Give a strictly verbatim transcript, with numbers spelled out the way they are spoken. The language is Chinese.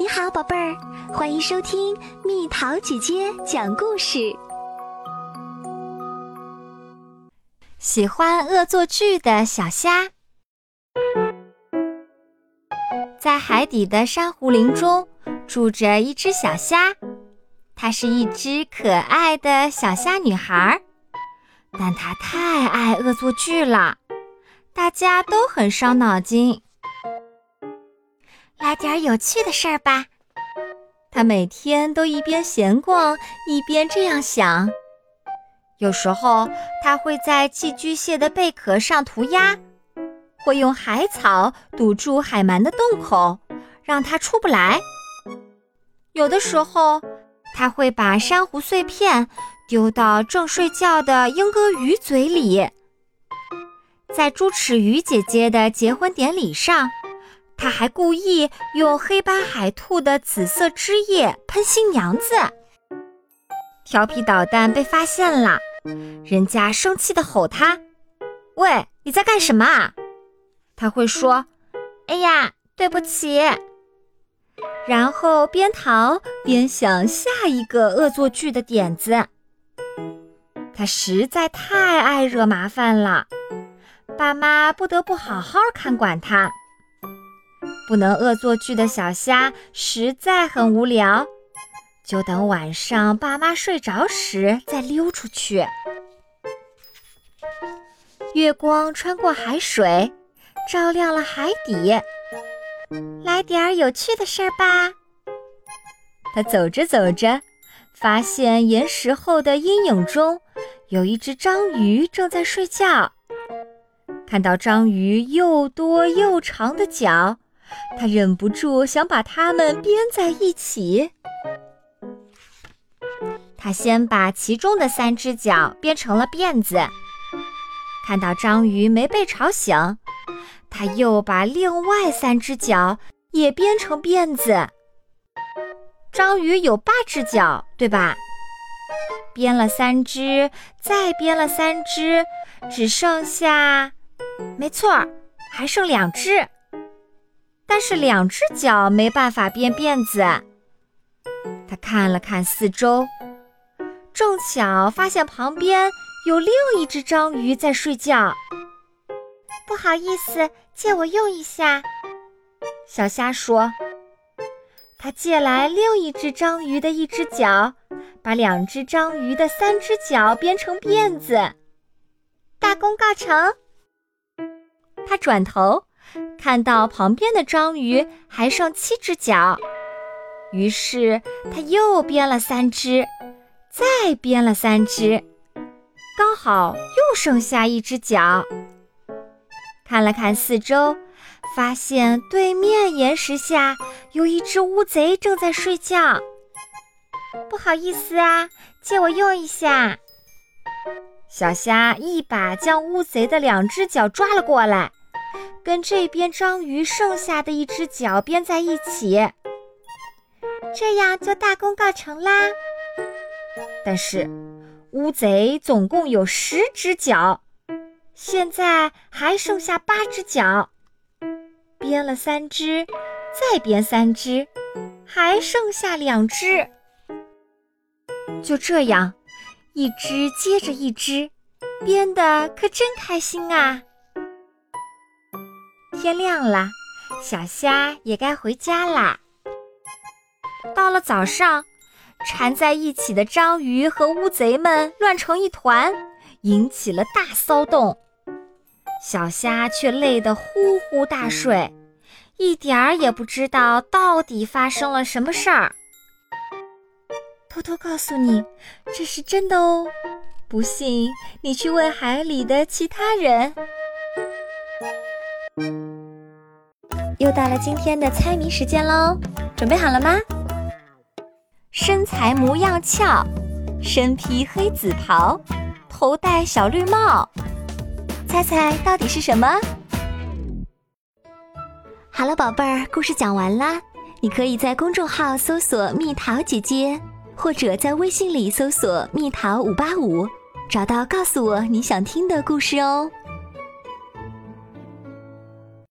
你好，宝贝儿，欢迎收听蜜桃姐姐讲故事。喜欢恶作剧的小虾。在海底的珊瑚林中住着一只小虾，她是一只可爱的小虾女孩，但她太爱恶作剧了，大家都很伤脑筋。来点有趣的事儿吧，他每天都一边闲逛一边这样想。有时候他会在寄居蟹的贝壳上涂鸦，会用海草堵住海鳗的洞口，让它出不来。有的时候他会把珊瑚碎片丢到正睡觉的莺歌鱼嘴里。在猪齿鱼姐姐的结婚典礼上，他还故意用黑斑海兔的紫色汁液喷新娘子。调皮捣蛋被发现了，人家生气地吼他：喂，你在干什么啊？他会说：哎呀，对不起。然后边逃边想下一个恶作剧的点子。他实在太爱惹麻烦了，爸妈不得不好好看管他。不能恶作剧的小虾实在很无聊，就等晚上爸妈睡着时再溜出去。月光穿过海水，照亮了海底。来点有趣的事儿吧。他走着走着，发现岩石后的阴影中有一只章鱼正在睡觉。看到章鱼又多又长的脚，他忍不住想把它们编在一起。他先把其中的三只脚编成了辫子，看到章鱼没被吵醒，他又把另外三只脚也编成辫子。章鱼有八只脚，对吧？编了三只，再编了三只，只剩下……没错，还剩两只。但是两只脚没办法编辫子。他看了看四周，正巧发现旁边有另一只章鱼在睡觉。不好意思，借我用一下。小虾说。他借来另一只章鱼的一只脚，把两只章鱼的三只脚编成辫子。大功告成。他转头看到旁边的章鱼还剩七只脚，于是他又编了三只，再编了三只，刚好又剩下一只脚。看了看四周，发现对面岩石下有一只乌贼正在睡觉。不好意思啊，借我用一下。小虾一把将乌贼的两只脚抓了过来，跟这边章鱼剩下的一只脚编在一起，这样就大功告成啦。但是乌贼总共有十只脚，现在还剩下八只脚，编了三只，再编三只，还剩下两只。就这样，一只接着一只，编得可真开心啊。天亮了，小虾也该回家啦。到了早上，缠在一起的章鱼和乌贼们乱成一团，引起了大骚动。小虾却累得呼呼大睡，一点儿也不知道到底发生了什么事儿。偷偷告诉你，这是真的哦，不信你去问海里的其他人。又到了今天的猜谜时间喽，准备好了吗？身材模样俏，身披黑紫袍，头戴小绿帽，猜猜到底是什么？好了，宝贝儿，故事讲完啦。你可以在公众号搜索蜜桃姐姐，或者在微信里搜索蜜桃五八五，找到告诉我你想听的故事哦。